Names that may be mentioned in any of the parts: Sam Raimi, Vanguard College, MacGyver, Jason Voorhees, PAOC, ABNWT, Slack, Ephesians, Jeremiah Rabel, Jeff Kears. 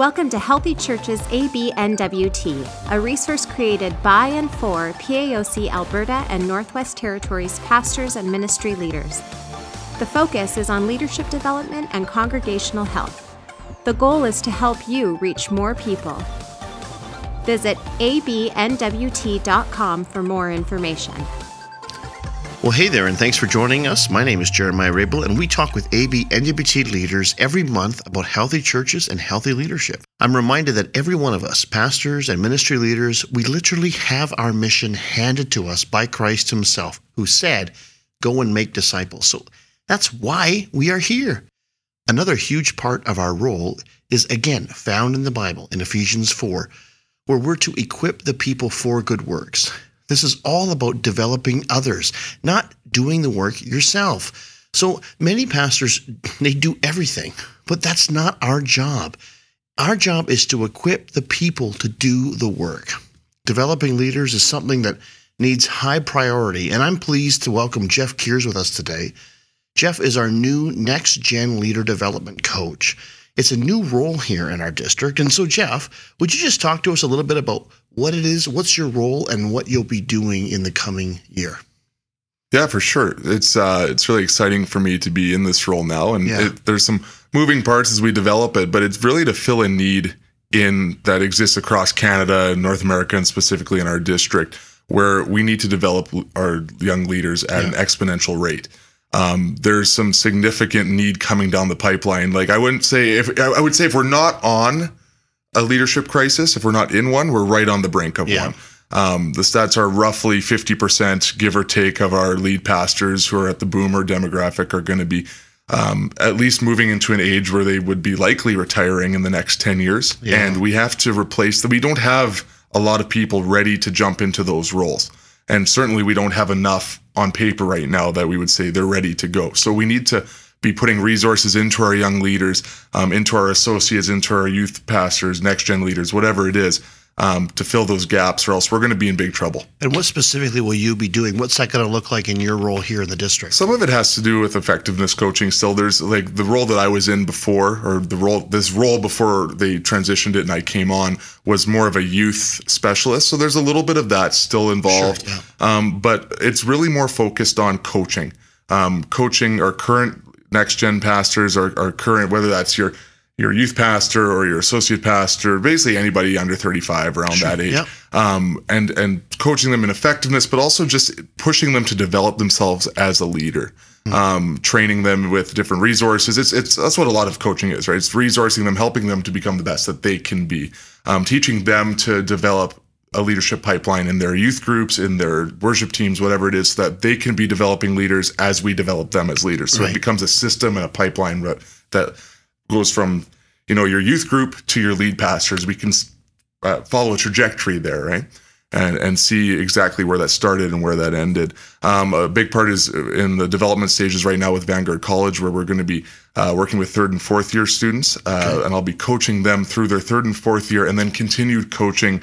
Welcome to Healthy Churches ABNWT, a resource created by and for PAOC Alberta and Northwest Territories pastors and ministry leaders. The focus is on leadership development and congregational health. The goal is to help you reach more people. Visit abnwt.com for more information. Well, hey there, and thanks for joining us. My name is Jeremiah Rabel, and we talk with ABNWT leaders every month about healthy churches and healthy leadership. I'm reminded that every one of us, pastors and ministry leaders, we literally have our mission handed to us by Christ himself, who said, "Go and make disciples." So that's why we are here. Another huge part of our role is, again, found in the Bible in Ephesians 4, where we're to equip the people for good works. This is all about developing others, not doing the work yourself. So many pastors, they do everything, but that's not our job. Our job is to equip the people to do the work. Developing leaders is something that needs high priority, and I'm pleased to welcome Jeff Kears with us today. Jeff is our new Next Gen Leader Development Coach. It's a new role here in our district. And so, Jeff, would you just talk to us a little bit about what it is, what's your role, and what you'll be doing in the coming year? Yeah, for sure. It's really exciting for me to be in this role now. And there's some moving parts as we develop it, but it's really to fill a need that exists across Canada and North America, and specifically in our district, where we need to develop our young leaders at an exponential rate. There's some significant need coming down the pipeline. Like I would say if we're not on a leadership crisis, if we're not in one, we're right on the brink of one. The stats are roughly 50%, give or take, of our lead pastors who are at the boomer demographic are going to be at least moving into an age where they would be likely retiring in the next 10 years. Yeah. And we have to replace them. We don't have a lot of people ready to jump into those roles. And certainly we don't have enough on paper right now that we would say they're ready to go. So we need to be putting resources into our young leaders, into our associates, into our youth pastors, next-gen leaders, whatever it is, to fill those gaps, or else we're going to be in big trouble. And what specifically will you be doing? What's that going to look like in your role here in the district? Some of it has to do with effectiveness coaching. Still, there's like the role that I was in before, or this role before they transitioned it and I came on, was more of a youth specialist. So there's a little bit of that still involved, but it's really more focused on coaching. Coaching our current next-gen pastors, our current, whether that's your youth pastor or your associate pastor, basically anybody under 35 around that age, and coaching them in effectiveness, but also just pushing them to develop themselves as a leader, training them with different resources. It's that's what a lot of coaching is, right? It's resourcing them, helping them to become the best that they can be, teaching them to develop a leadership pipeline in their youth groups, in their worship teams, whatever it is, so that they can be developing leaders as we develop them as leaders. So it becomes a system and a pipeline that goes from, your youth group to your lead pastors. We can follow a trajectory there, right? And see exactly where that started and where that ended. A big part is in the development stages right now with Vanguard College, where we're going to be working with third and fourth year students, and I'll be coaching them through their third and fourth year, and then continued coaching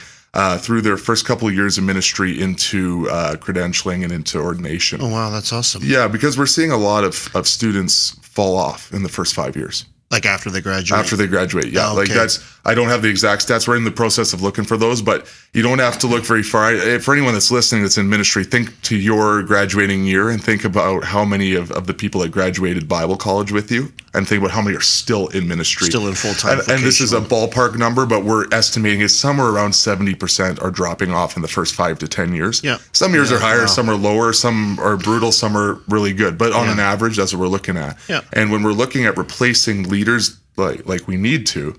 through their first couple of years of ministry into credentialing and into ordination. Oh, wow, that's awesome. Yeah, because we're seeing a lot of students fall off in the first 5 years. Like after they graduate? After they graduate, yeah. Oh, okay. Like I don't have the exact stats. We're in the process of looking for those, but you don't have to look very far. For anyone that's listening that's in ministry, think to your graduating year and think about how many of the people that graduated Bible college with you, and think about how many are still in ministry. Still in full-time. And this is a ballpark number, but we're estimating it's somewhere around 70% are dropping off in the first 5 to 10 years. Yeah. Some years are higher, some are lower, some are brutal, some are really good. But on an average, that's what we're looking at. Yeah. And when we're looking at replacing leaders like we need to,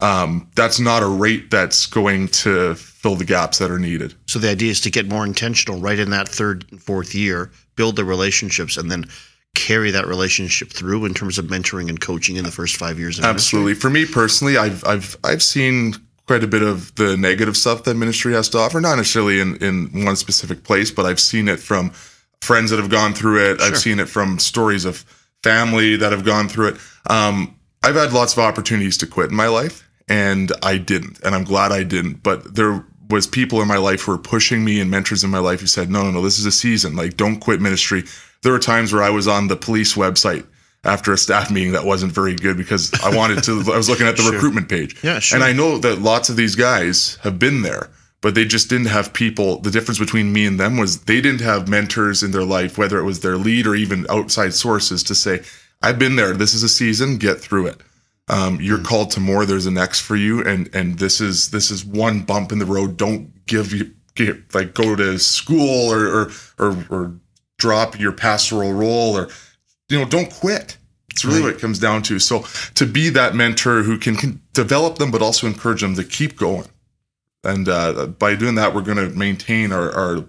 that's not a rate that's going to fill the gaps that are needed. So the idea is to get more intentional right in that third and fourth year, build the relationships, and then carry that relationship through in terms of mentoring and coaching in the first 5 years of Absolutely. Ministry. For me personally, I've seen quite a bit of the negative stuff that ministry has to offer, not necessarily in one specific place, but I've seen it from friends that have gone through it. Sure. I've seen it from stories of family that have gone through it. I've had lots of opportunities to quit in my life, and I didn't, and I'm glad I didn't. But there was people in my life who were pushing me and mentors in my life who said, no, this is a season. Like, don't quit ministry. There were times where I was on the police website after a staff meeting that wasn't very good because I wanted to, I was looking at the sure. recruitment page. Yeah, sure. And I know that lots of these guys have been there, but they just didn't have people. The difference between me and them was they didn't have mentors in their life, whether it was their lead or even outside sources to say, I've been there. This is a season. Get through it. You're called to more. There's a next for you. And this is one bump in the road. Don't go to school or drop your pastoral role or, don't quit. It's really what it comes down to. So to be that mentor who can develop them, but also encourage them to keep going. And by doing that, we're going to maintain our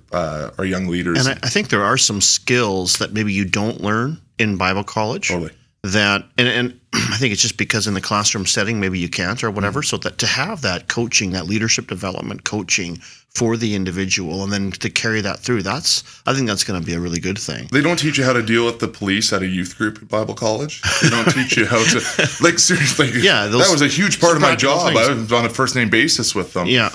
young leaders. And I think there are some skills that maybe you don't learn in Bible college. Totally. That and I think it's just because in the classroom setting maybe you can't or whatever. So that to have that coaching, that leadership development coaching for the individual, and then to carry that through, I think that's going to be a really good thing. They don't teach you how to deal with the police at a youth group at Bible college. They don't teach you how to seriously. Yeah, that was a huge part of my job. Things. I was on a first name basis with them. Yeah.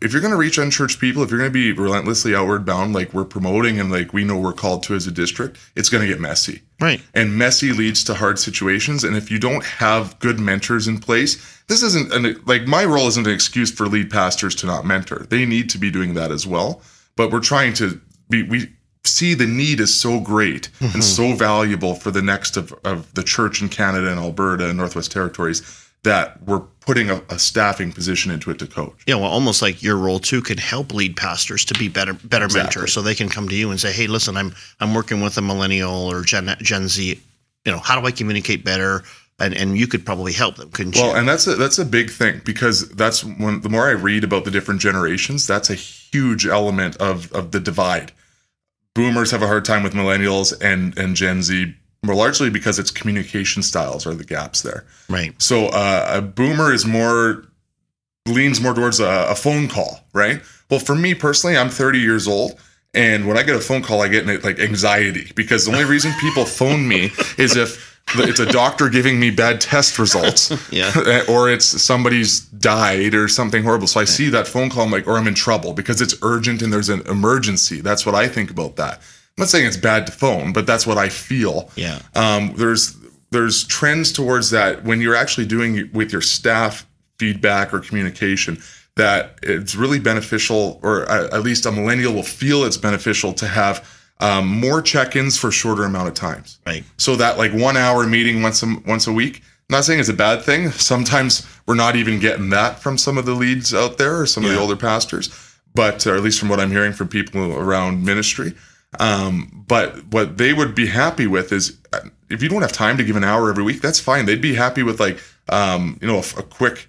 If you're going to reach unchurched people, if you're going to be relentlessly outward bound, like we're promoting and like we know we're called to as a district, it's going to get messy. Right. And messy leads to hard situations. And if you don't have good mentors in place, this isn't my role isn't an excuse for lead pastors to not mentor. They need to be doing that as well. But we're trying to be, we see the need is so great and so valuable for the next of the church in Canada and Alberta and Northwest Territories that we're putting a staffing position into it to coach. Yeah, well, almost like your role too could help lead pastors to be better exactly. mentors, so they can come to you and say, "Hey, listen, I'm working with a millennial or Gen Z. How do I communicate better?" And you could probably help them, couldn't you? Well, and that's a big thing, because that's when the more I read about the different generations, that's a huge element of the divide. Boomers have a hard time with millennials and Gen Z. More largely because its communication styles are the gaps there. Right. So a boomer is leans more towards a phone call, right? Well, for me personally, I'm 30 years old. And when I get a phone call, I get anxiety, because the only reason people phone me is if it's a doctor giving me bad test results or it's somebody's died or something horrible. So I see that phone call, or I'm in trouble because it's urgent and there's an emergency. That's what I think about that. I'm not saying it's bad to phone, but that's what I feel. Yeah. There's trends towards that when you're actually doing with your staff feedback or communication, that it's really beneficial, or at least a millennial will feel it's beneficial to have more check-ins for shorter amount of times. Right. So that 1 hour meeting once a week. I'm not saying it's a bad thing. Sometimes we're not even getting that from some of the leads out there or some of the older pastors, but or at least from what I'm hearing from people around ministry. But what they would be happy with is if you don't have time to give an hour every week, that's fine. They'd be happy with a quick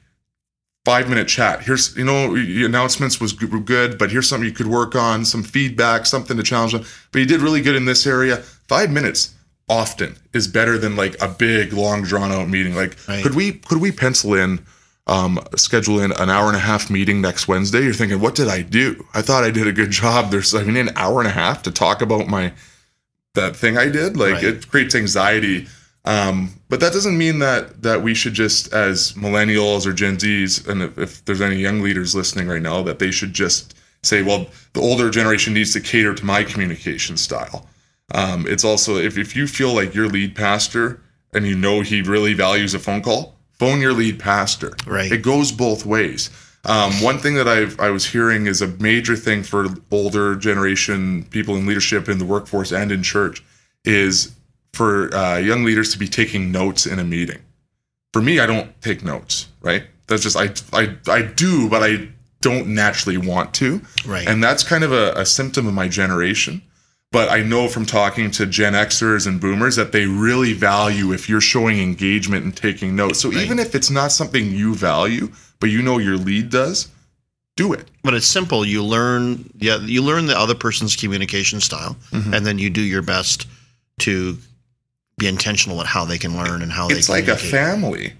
5-minute chat. Here's, announcements was good, but here's something you could work on, some feedback, something to challenge them. But you did really good in this area. 5 minutes often is better than a big, long, drawn out meeting. Right. Could we pencil in, schedule in an hour and a half meeting next Wednesday? You're thinking, what did I do? I thought I did a good job. There's, an hour and a half to talk about that thing I did. It creates anxiety. But that doesn't mean that we should just, as millennials or Gen Zs, and if there's any young leaders listening right now, that they should just say, well, the older generation needs to cater to my communication style. It's also, if you feel like your lead pastor and he really values a phone call, phone your lead pastor. Right. It goes both ways. One thing that I was hearing is a major thing for older generation people in leadership in the workforce and in church is for young leaders to be taking notes in a meeting. For me, I don't take notes, right? That's just, I do, but I don't naturally want to. Right. And that's kind of a symptom of my generation. But I know from talking to Gen Xers and Boomers that they really value if you're showing engagement and taking notes. So even if it's not something you value, but your lead does, do it. But it's simple. You learn, the other person's communication style, and then you do your best to be intentional at how they can learn and how they. It's like a family,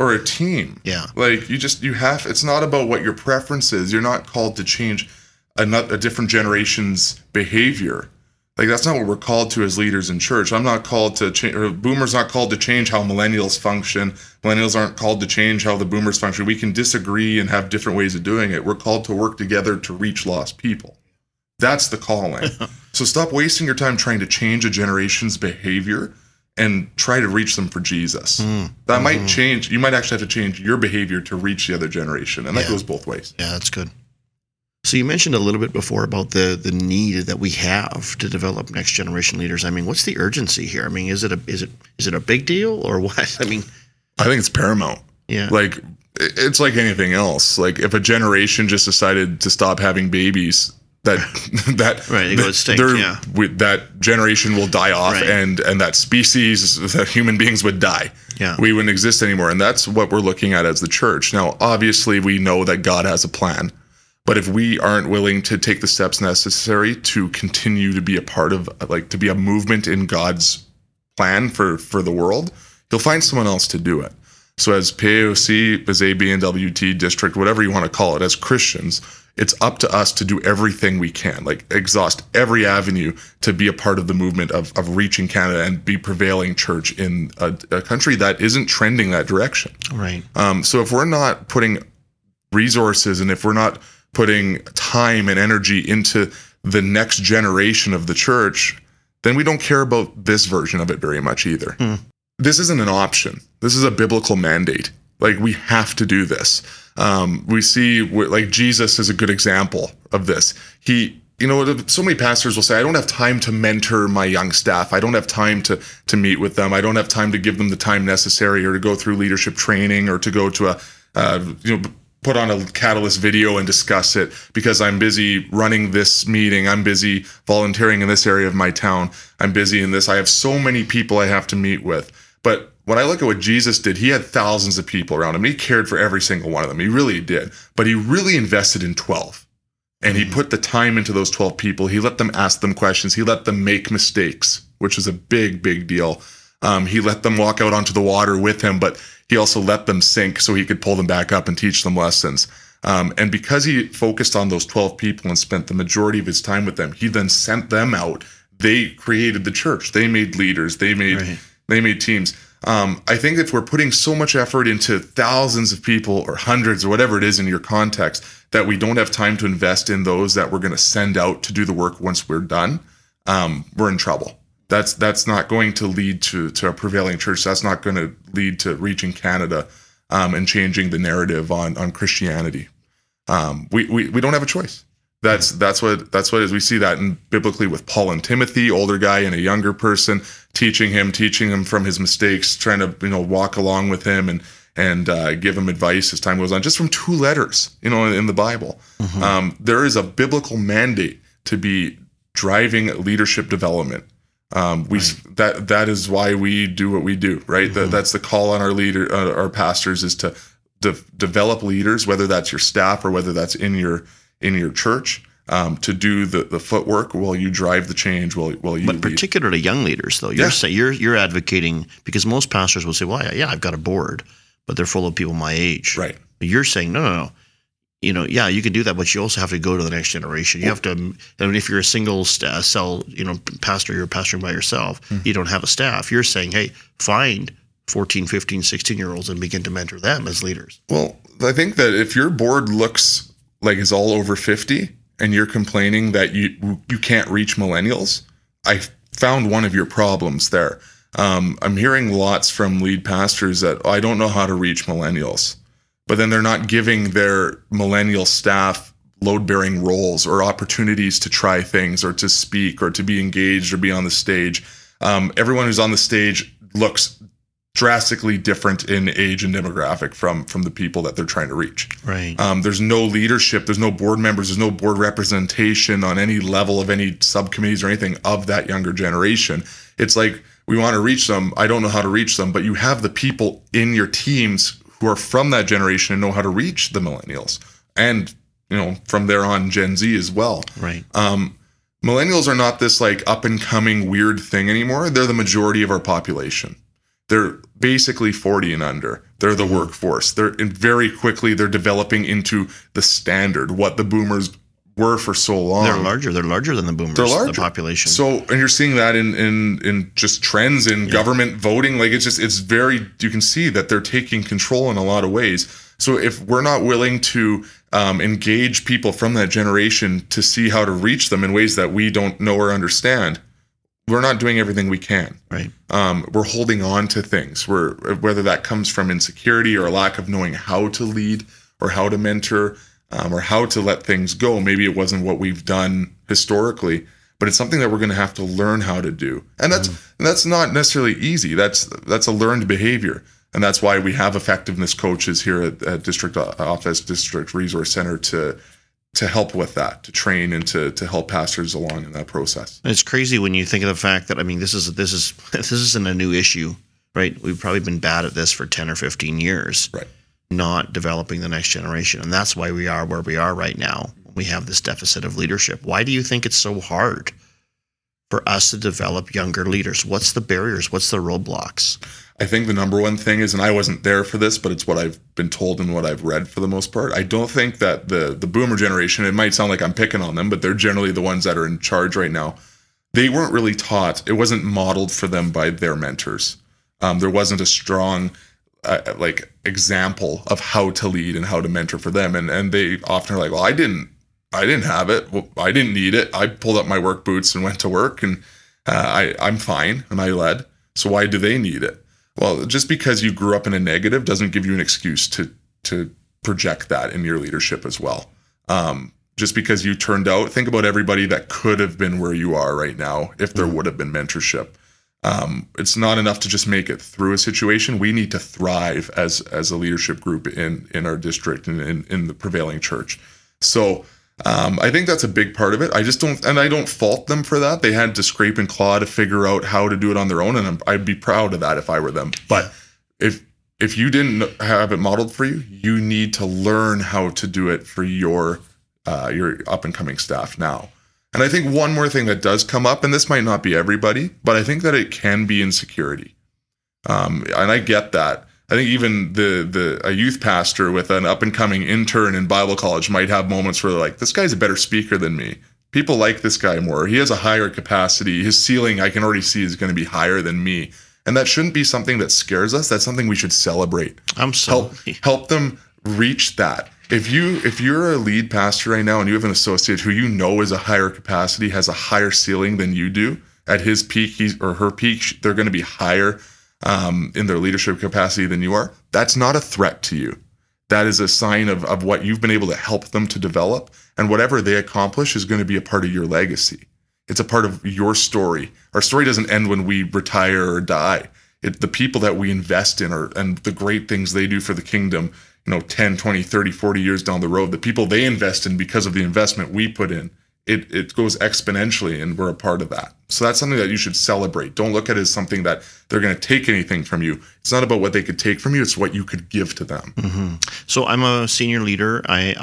or a team, It's not about what your preference is. You're not called to change a different generation's behavior. That's not what we're called to as leaders in church. I'm not called to change, or boomers not called to change how millennials function. Millennials aren't called to change how the boomers function. We can disagree and have different ways of doing it. We're called to work together to reach lost people. That's the calling. So stop wasting your time trying to change a generation's behavior and try to reach them for Jesus. That might change. You might actually have to change your behavior to reach the other generation. And that goes both ways. Yeah, that's good. So you mentioned a little bit before about the need that we have to develop next generation leaders. I mean, what's the urgency here? I mean, is it a big deal or what? I mean, I think it's paramount. Yeah. Like it's like anything else. Like if a generation just decided to stop having babies, that generation will die off, right. and that species, that human beings would die. Yeah. We wouldn't exist anymore. And that's what we're looking at as the church. Now, obviously, we know that God has a plan. But if we aren't willing to take the steps necessary to continue to be a part of, like, to be a movement in God's plan for the world, he'll find someone else to do it. So as PAOC, as ABNWT district, whatever you want to call it, as Christians, it's up to us to do everything we can, like exhaust every avenue to be a part of the movement of reaching Canada and be prevailing church in a country that isn't trending that direction. Right. So if we're not putting resources and if we're not putting time and energy into the next generation of the church, then we don't care about this version of it very much either. This isn't an option. This is a biblical mandate. Like, we have to do this. We see, like, Jesus is a good example of this. So many pastors will say, I don't have time to mentor my young staff. I don't have time to meet with them. I don't have time to give them the time necessary or to go through leadership training or to go to put on a Catalyst video and discuss it because I'm busy running this meeting. I'm busy volunteering in this area of my town. I'm busy in this. I have so many people I have to meet with. But when I look at what Jesus did, he had thousands of people around him. He cared for every single one of them. He really did. But he really invested in 12. And he put the time into those 12 people. He let them ask them questions. He let them make mistakes, which is a big, big deal. He let them walk out onto the water with him, but he also let them sink so he could pull them back up and teach them lessons. And because he focused on those 12 people and spent the majority of his time with them, he then sent them out. They created the church. They made leaders. They made teams. I think if we're putting so much effort into thousands of people or hundreds or whatever it is in your context, that we don't have time to invest in those that we're going to send out to do the work once we're done, we're in trouble. That's not going to lead to a prevailing church. That's not going to lead to reaching Canada and changing the narrative on Christianity. We don't have a choice. That's what it is. We see that in biblically with Paul and Timothy, older guy and a younger person, teaching him from his mistakes, trying to walk along with him and give him advice as time goes on, just from two letters in the Bible. Mm-hmm. There is a biblical mandate to be driving leadership development. That is why we do what we do, right? Mm-hmm. That's the call on our leader, our pastors, is to develop leaders, whether that's your staff or whether that's in your church, to do the footwork while you drive the change. But particularly young leaders, though, you're advocating, because most pastors will say, "Well, yeah, I've got a board, but they're full of people my age." Right. But you're saying, no. You can do that, but you also have to go to the next generation. You have to, if you're a single cell, pastor, you're pastoring by yourself, you don't have a staff. You're saying, hey, find 14, 15, 16-year-olds and begin to mentor them as leaders. Well, I think that if your board looks like it's all over 50 and you're complaining that you can't reach millennials, I found one of your problems there. I'm hearing lots from lead pastors that, I don't know how to reach millennials. But then they're not giving their millennial staff load-bearing roles or opportunities to try things or to speak or to be engaged or be on the stage. Everyone who's on the stage looks drastically different in age and demographic from the people that they're trying to reach. Right. There's no leadership. There's no board members. There's no board representation on any level of any subcommittees or anything of that younger generation. It's like, we want to reach them. I don't know how to reach them. But you have the people in your teams who are from that generation and know how to reach the millennials, and from there on Gen Z as well. Right. Millennials are not this like up and coming weird thing anymore. They're the majority of our population. They're basically 40 and under. They're the workforce. Very quickly they're developing into the standard what the boomers were for so long. They're larger than the boomers. They're larger. The population. So, and you're seeing that in just trends in government voting. Like, you can see that they're taking control in a lot of ways. So if we're not willing to engage people from that generation to see how to reach them in ways that we don't know or understand, we're not doing everything we can. Right. We're holding on to things. Whether that comes from insecurity or a lack of knowing how to lead or how to mentor or how to let things go. Maybe it wasn't what we've done historically, but it's something that we're going to have to learn how to do. And that's not necessarily easy. That's a learned behavior. And that's why we have effectiveness coaches here at District Office, District Resource Center to help with that, to train and to help pastors along in that process. It's crazy when you think of the fact that, I mean, this isn't a new issue, right? We've probably been bad at this for 10 or 15 years, right? Not developing the next generation. And that's why we are where we are right now. We have this deficit of leadership. Why do you think it's so hard for us to develop younger leaders? What's the barriers? What's the roadblocks? I think the number one thing is, and I wasn't there for this, but it's what I've been told and what I've read for the most part. I don't think that the boomer generation, it might sound like I'm picking on them, but they're generally the ones that are in charge right now. They weren't really taught. It wasn't modeled for them by their mentors. There wasn't a strong example of how to lead and how to mentor for them. And they often are like, well, I didn't have it. Well, I didn't need it. I pulled up my work boots and went to work, and I'm fine and I led. So why do they need it? Well, just because you grew up in a negative doesn't give you an excuse to project that in your leadership as well. Just because you turned out, think about everybody that could have been where you are right now if there would have been mentorship. It's not enough to just make it through a situation. We need to thrive as a leadership group in our district and in the prevailing church. So I think that's a big part of it. I don't fault them for that. They had to scrape and claw to figure out how to do it on their own, and I'd be proud of that if I were them. But if you didn't have it modeled for you, you need to learn how to do it for your up and coming staff now. And I think one more thing that does come up, and this might not be everybody, but I think that it can be insecurity. And I get that. I think even a youth pastor with an up-and-coming intern in Bible college might have moments where they're like, this guy's a better speaker than me. People like this guy more. He has a higher capacity. His ceiling, I can already see, is going to be higher than me. And that shouldn't be something that scares us. That's something we should celebrate. Help them reach that. If you're a lead pastor right now and you have an associate who you know is a higher capacity, has a higher ceiling than you do, at his peak or her peak, they're going to be higher in their leadership capacity than you are, that's not a threat to you. That is a sign of what you've been able to help them to develop, and whatever they accomplish is going to be a part of your legacy. It's a part of your story. Our story doesn't end when we retire or die. The people that we invest in and the great things they do for the kingdom, 10, 20, 30, 40 years down the road, the people they invest in because of the investment we put in, it goes exponentially, and we're a part of that. So that's something that you should celebrate. Don't look at it as something that they're going to take anything from you. It's not about what they could take from you. It's what you could give to them. Mm-hmm. So I'm a senior leader. I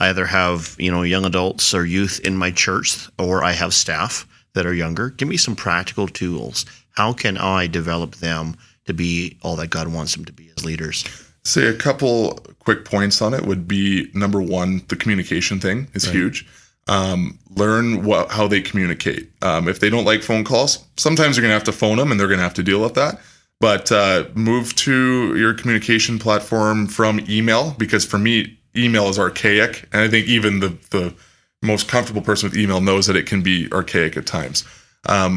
either have, young adults or youth in my church, or I have staff that are younger. Give me some practical tools. How can I develop them to be all that God wants them to be as leaders? Say a couple quick points on it would be, number one, the communication thing is huge. Learn how they communicate. If they don't like phone calls, sometimes you're going to have to phone them and they're going to have to deal with that. But move to your communication platform from email, because for me, email is archaic. And I think even the most comfortable person with email knows that it can be archaic at times.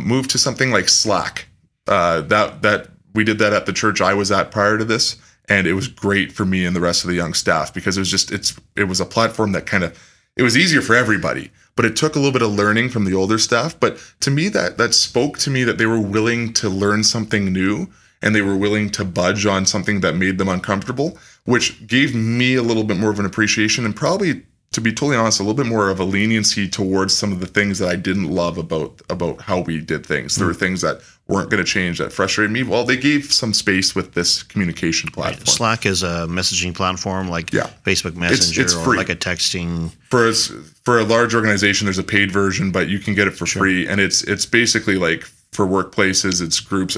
Move to something like Slack. That we did that at the church I was at prior to this. And it was great for me and the rest of the young staff, because it was a platform that it was easier for everybody, but it took a little bit of learning from the older staff. But to me, that spoke to me that they were willing to learn something new, and they were willing to budge on something that made them uncomfortable, which gave me a little bit more of an appreciation, and probably, to be totally honest, a little bit more of a leniency towards some of the things that I didn't love about how we did things. There were things that weren't going to change that frustrated me. Well, they gave some space with this communication platform. Right. Slack is a messaging platform like Facebook Messenger, it's free. Or like a texting. For a large organization, there's a paid version, but you can get it for free. And it's basically like for workplaces, it's groups,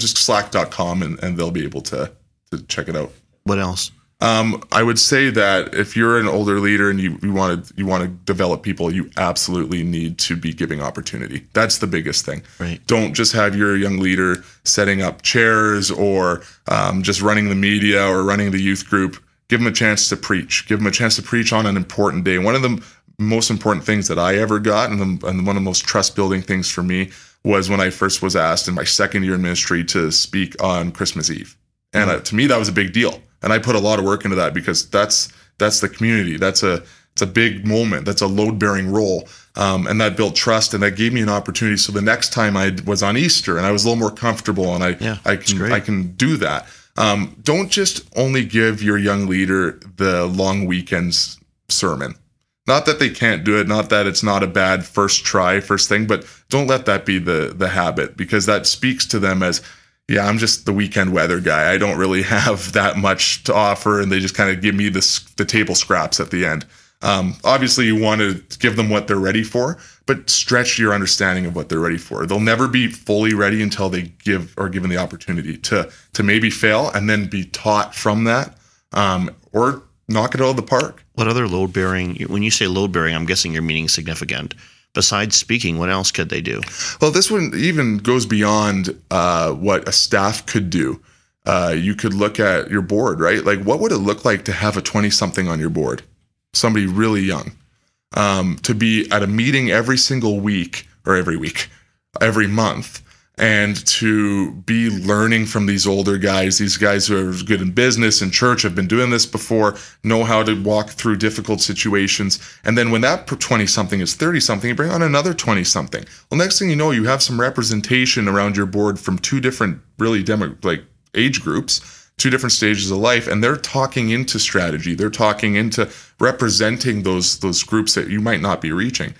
just slack.com, and they'll be able to check it out. What else? I would say that if you're an older leader and you want to develop people, you absolutely need to be giving opportunity. That's the biggest thing. Right. Don't just have your young leader setting up chairs or just running the media or running the youth group. Give them a chance to preach. Give them a chance to preach on an important day. One of the most important things that I ever got, and one of the most trust-building things for me was when I first was asked in my second year in ministry to speak on Christmas Eve. And to me, that was a big deal. And I put a lot of work into that because that's the community. It's a big moment. That's a load-bearing role. And that built trust, and that gave me an opportunity. So the next time I was on Easter, and I was a little more comfortable, and I can do that. Don't just only give your young leader the long weekends sermon. Not that they can't do it, not that it's not a bad first thing, but don't let that be the habit, because that speaks to them as, yeah, I'm just the weekend weather guy. I don't really have that much to offer, and they just kind of give me the table scraps at the end. Obviously, you want to give them what they're ready for, but stretch your understanding of what they're ready for. They'll never be fully ready until they given the opportunity to maybe fail and then be taught from that, or knock it out of the park. What other load-bearing, when you say load-bearing, I'm guessing you're meaning significant. Besides speaking, what else could they do? Well, this one even goes beyond what a staff could do. You could look at your board, right? Like, what would it look like to have a 20-something on your board? Somebody really young, to be at a meeting every single week or every week, every month, and to be learning from these guys who are good in business and church, have been doing this before, know how to walk through difficult situations. And then when that 20-something is 30-something, you bring on another 20-something. Well, next thing you know, you have some representation around your board from two different really age groups. Two different stages of life, and they're talking into strategy. They're talking into representing those groups that you might not be reaching.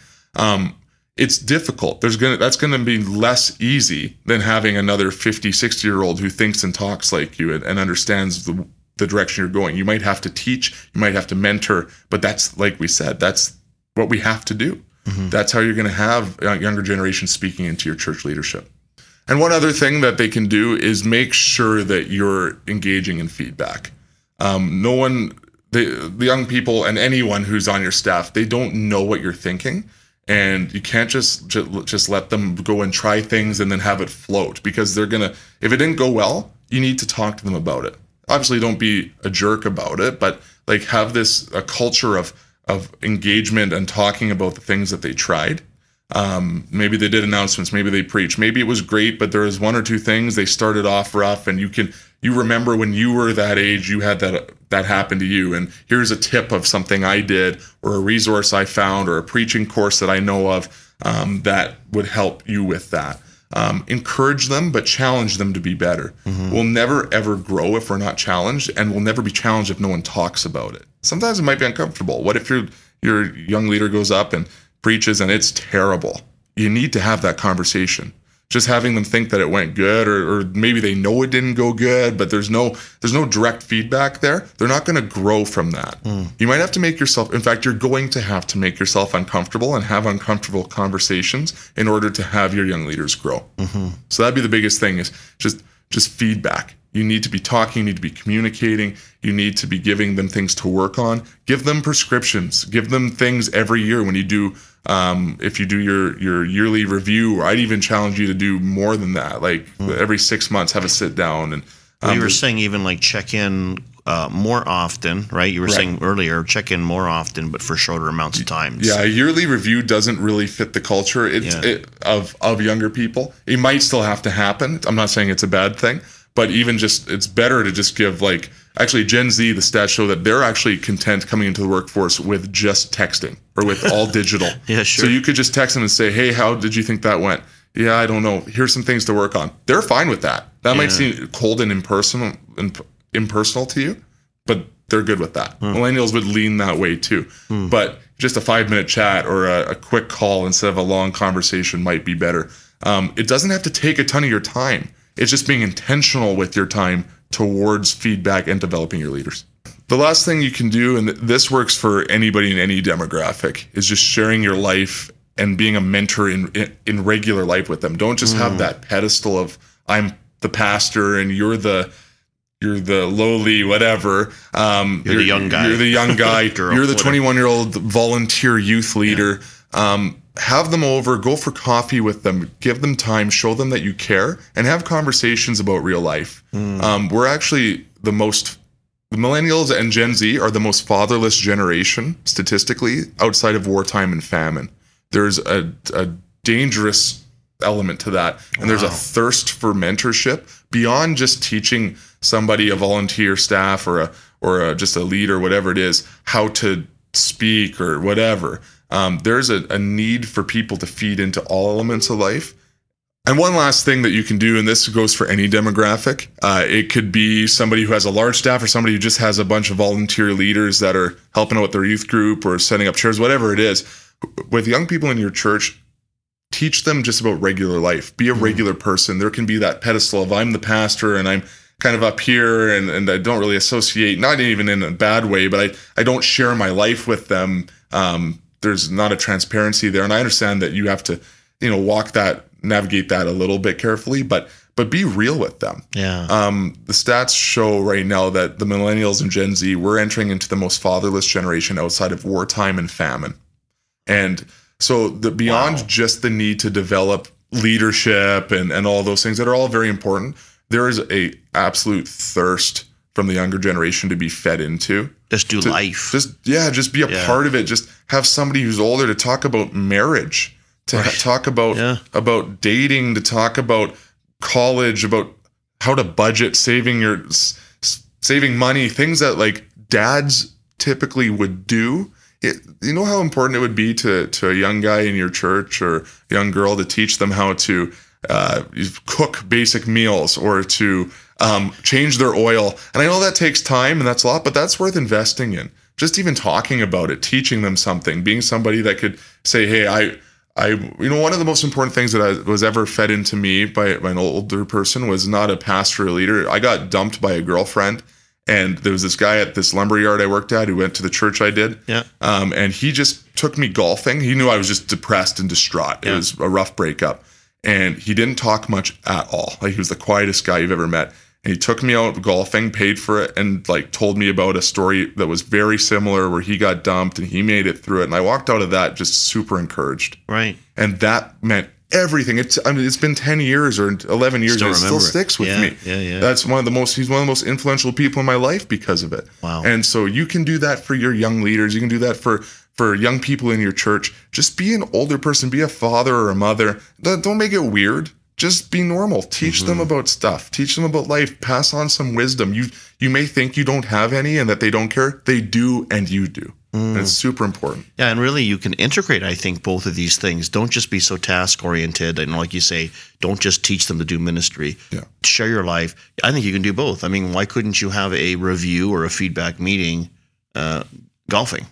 It's difficult. That's going to be less easy than having another 50, 60-year-old who thinks and talks like you and understands the direction you're going. You might have to teach, you might have to mentor, but that's, like we said, that's what we have to do. Mm-hmm. That's how you're going to have younger generations speaking into your church leadership. And one other thing that they can do is make sure that you're engaging in feedback. The young people and anyone who's on your staff, they don't know what you're thinking. And you can't just let them go and try things and then have it float, because they're going to, if it didn't go well, you need to talk to them about it. Obviously, don't be a jerk about it, but like have a culture of engagement and talking about the things that they tried. Maybe they did announcements, maybe they preached, maybe it was great, but there was one or two things they started off rough, and you remember when you were that age, you had that happen to you. And here's a tip of something I did, or a resource I found, or a preaching course that I know of, that would help you with that. Encourage them, but challenge them to be better. Mm-hmm. We'll never, ever grow if we're not challenged, and we'll never be challenged if no one talks about it. Sometimes it might be uncomfortable. What if your young leader goes up and preaches and it's terrible? You need to have that conversation. Just having them think that it went good, or maybe they know it didn't go good, but there's no direct feedback there. They're not going to grow from that. You might have to make yourself, in fact, you're going to have to make yourself uncomfortable and have uncomfortable conversations in order to have your young leaders grow. Mm-hmm. So that'd be the biggest thing, is just feedback. You need to be talking, you need to be communicating, you need to be giving them things to work on. Give them prescriptions, give them things every year when you do, if you do your yearly review, or I'd even challenge you to do more than that. Like every 6 months, have a sit down. And you were saying even like check in more often, right? You were saying earlier, check in more often, but for shorter amounts of time. Yeah, a yearly review doesn't really fit the culture of younger people. It might still have to happen. I'm not saying it's a bad thing. But even just, it's better to just give Gen Z, the stats show that they're actually content coming into the workforce with just texting or with all digital. Yeah, sure. So you could just text them and say, hey, how did you think that went? Yeah, I don't know. Here's some things to work on. They're fine with that. That might seem cold and impersonal to you, but they're good with that. Millennials would lean that way too. But just a 5-minute chat or a quick call instead of a long conversation might be better. It doesn't have to take a ton of your time. It's just being intentional with your time towards feedback and developing your leaders. The last thing you can do, and this works for anybody in any demographic, is just sharing your life and being a mentor in regular life with them. Don't just have that pedestal of I'm the pastor and you're the lowly whatever. You're the young guy. You're the young guy. You're the 21-year-old volunteer youth leader. Yeah. Have them over, go for coffee with them, give them time, show them that you care, and have conversations about real life. We're actually the most The millennials and Gen Z are the most fatherless generation, statistically, outside of wartime and famine. There's a dangerous element to that. And there's a thirst for mentorship beyond just teaching somebody, a volunteer staff or just a leader, whatever it is, how to speak or whatever. There's a need for people to feed into all elements of life. And one last thing that you can do, and this goes for any demographic, it could be somebody who has a large staff or somebody who just has a bunch of volunteer leaders that are helping out with their youth group or setting up chairs, whatever it is. With young people in your church, teach them just about regular life. Be a regular person. There can be that pedestal of I'm the pastor and I'm kind of up here and I don't really associate, not even in a bad way, but I don't share my life with them. There's not a transparency there. And I understand that you have to, walk that, navigate that a little bit carefully, but be real with them. Yeah. The stats show right now that the millennials and Gen Z, we're entering into the most fatherless generation outside of wartime and famine. And so beyond just the need to develop leadership and all those things that are all very important, there is a absolute thirst from the younger generation to be fed into. Just do life. Just be a part of it. Just have somebody who's older to talk about marriage, talk about dating, to talk about college, about how to budget, saving money, things that like dads typically would do. You know how important it would be to a young guy in your church or a young girl to teach them how to cook basic meals or to change their oil. And I know that takes time and that's a lot, but that's worth investing in. Just even talking about it, teaching them something, being somebody that could say, hey, one of the most important things that was ever fed into me by an older person was not a pastor or leader. I got dumped by a girlfriend, and there was this guy at this lumber yard I worked at who went to the church I did. Yeah. And he just took me golfing. He knew I was just depressed and distraught. Yeah. It was a rough breakup. And he didn't talk much at all. Like, he was the quietest guy you've ever met. And he took me out golfing, paid for it, and like told me about a story that was very similar where he got dumped and he made it through it. And I walked out of that just super encouraged. Right. And that meant everything. It's been 10 years or 11 years and it still sticks with me. Yeah. That's he's one of the most influential people in my life because of it. Wow. And so you can do that for your young leaders. You can do that for young people in your church. Just be an older person, be a father or a mother. Don't make it weird. Just be normal. Teach them about stuff. Teach them about life. Pass on some wisdom. You may think you don't have any and that they don't care. They do, and you do. And it's super important. Yeah, and really you can integrate, I think, both of these things. Don't just be so task-oriented. And like you say, don't just teach them to do ministry. Yeah. Share your life. I think you can do both. I mean, why couldn't you have a review or a feedback meeting golfing?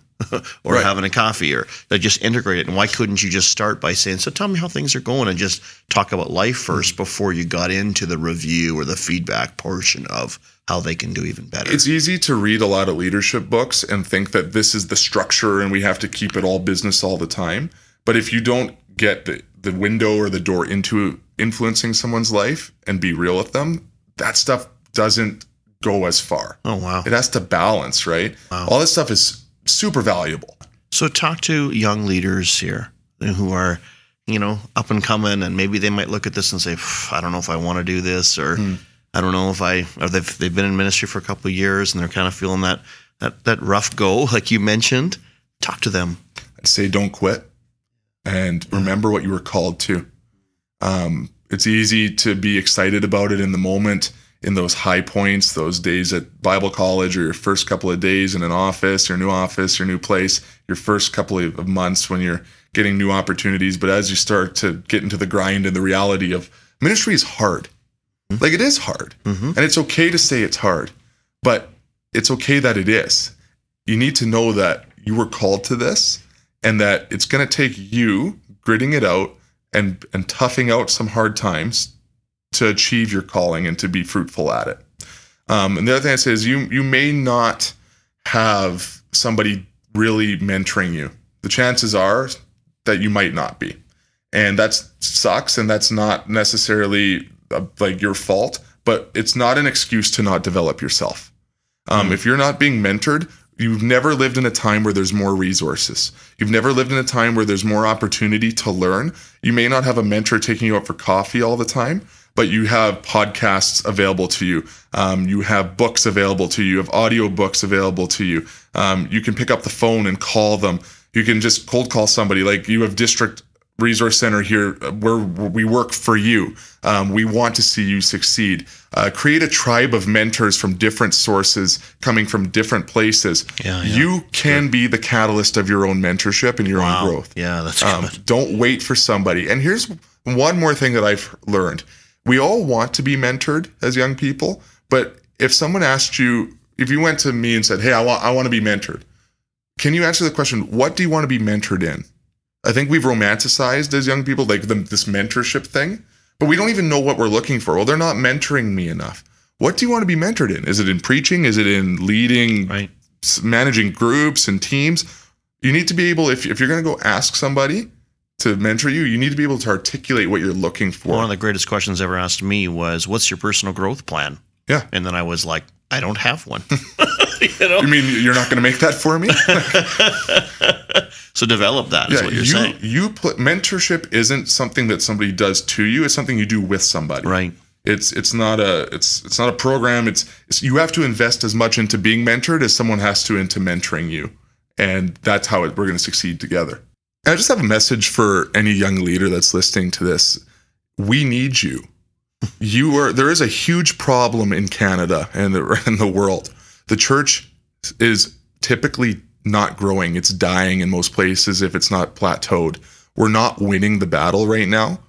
Or having a coffee, or they just integrate it. And why couldn't you just start by saying, so tell me how things are going, and just talk about life first before you got into the review or the feedback portion of how they can do even better. It's easy to read a lot of leadership books and think that this is the structure and we have to keep it all business all the time. But if you don't get the window or the door into influencing someone's life and be real with them, that stuff doesn't go as far. Oh, wow. It has to balance, right? Wow. All this stuff is super valuable. So talk to young leaders here who are, up and coming, and maybe they might look at this and say, I don't know if I want to do this, or I don't know if they've been in ministry for a couple of years and they're kind of feeling that rough go, like you mentioned. Talk to them. I'd say don't quit and remember what you were called to. It's easy to be excited about it in the moment, in those high points, those days at Bible college or your first couple of days in an office, your new office, your new place, your first couple of months when you're getting new opportunities. But as you start to get into the grind and the reality of ministry is hard. Like, it is hard. And it's okay to say it's hard, but it's okay that it is. You need to know that you were called to this and that it's going to take you gritting it out and toughing out some hard times to achieve your calling and to be fruitful at it. And the other thing I say is you may not have somebody really mentoring you. The chances are that you might not be. And that sucks, and that's not necessarily like your fault, but it's not an excuse to not develop yourself. If you're not being mentored, you've never lived in a time where there's more resources. You've never lived in a time where there's more opportunity to learn. You may not have a mentor taking you out for coffee all the time, but you have podcasts available to you. You have books available to you. You have audio books available to you. You can pick up the phone and call them. You can just cold call somebody. Like, you have District Resource Center here where we work for you. We want to see you succeed. Create a tribe of mentors from different sources, coming from different places. Yeah. You can be the catalyst of your own mentorship and your own growth. Yeah, that's good. Don't wait for somebody. And here's one more thing that I've learned. We all want to be mentored as young people, but if someone asked you, if you went to me and said, hey, I want to be mentored, can you answer the question, what do you want to be mentored in? I think we've romanticized as young people, like this mentorship thing, but we don't even know what we're looking for. Well, they're not mentoring me enough. What do you want to be mentored in? Is it in preaching? Is it in leading, managing groups and teams? You need to be able, if you're going to go ask somebody to mentor you, you need to be able to articulate what you're looking for. One of the greatest questions ever asked me was, what's your personal growth plan? Yeah. And then I was like, I don't have one. You mean you're not going to make that for me? So develop that is what you're saying. Mentorship isn't something that somebody does to you. It's something you do with somebody. Right. It's not a program. It's you have to invest as much into being mentored as someone has to into mentoring you. And that's how we're going to succeed together. And I just have a message for any young leader that's listening to this. We need you. There is a huge problem in Canada and the world. The church is typically not growing. It's dying in most places if it's not plateaued. We're not winning the battle right now.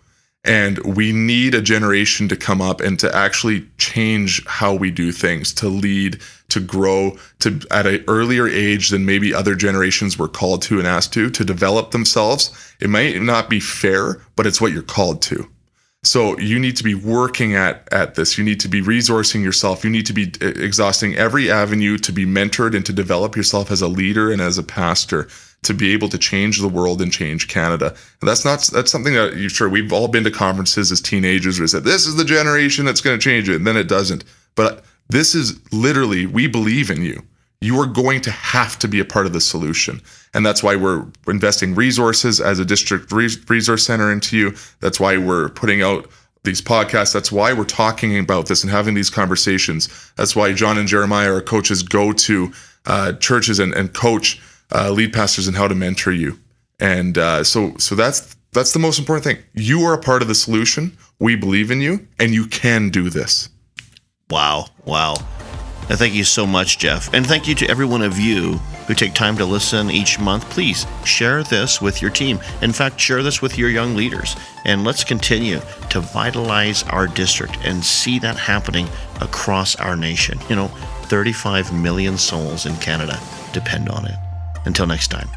And we need a generation to come up and to actually change how we do things, to lead, to grow, to at an earlier age than maybe other generations were called to and asked to develop themselves. It might not be fair, but it's what you're called to. So you need to be working at this. You need to be resourcing yourself. You need to be exhausting every avenue to be mentored and to develop yourself as a leader and as a pastor, to be able to change the world and change Canada. And that's something that we've all been to conferences as teenagers where we said, this is the generation that's going to change it. And then it doesn't. But this is literally, we believe in you. You are going to have to be a part of the solution. And that's why we're investing resources as a district resource center into you. That's why we're putting out these podcasts. That's why we're talking about this and having these conversations. That's why John and Jeremiah, our coaches, go to churches and coach lead pastors in how to mentor you. And so that's the most important thing. You are a part of the solution. We believe in you, and you can do this. Wow. And thank you so much, Jeff. And thank you to every one of you who take time to listen each month. Please share this with your team. In fact, share this with your young leaders. And let's continue to vitalize our district and see that happening across our nation. 35 million souls in Canada depend on it. Until next time.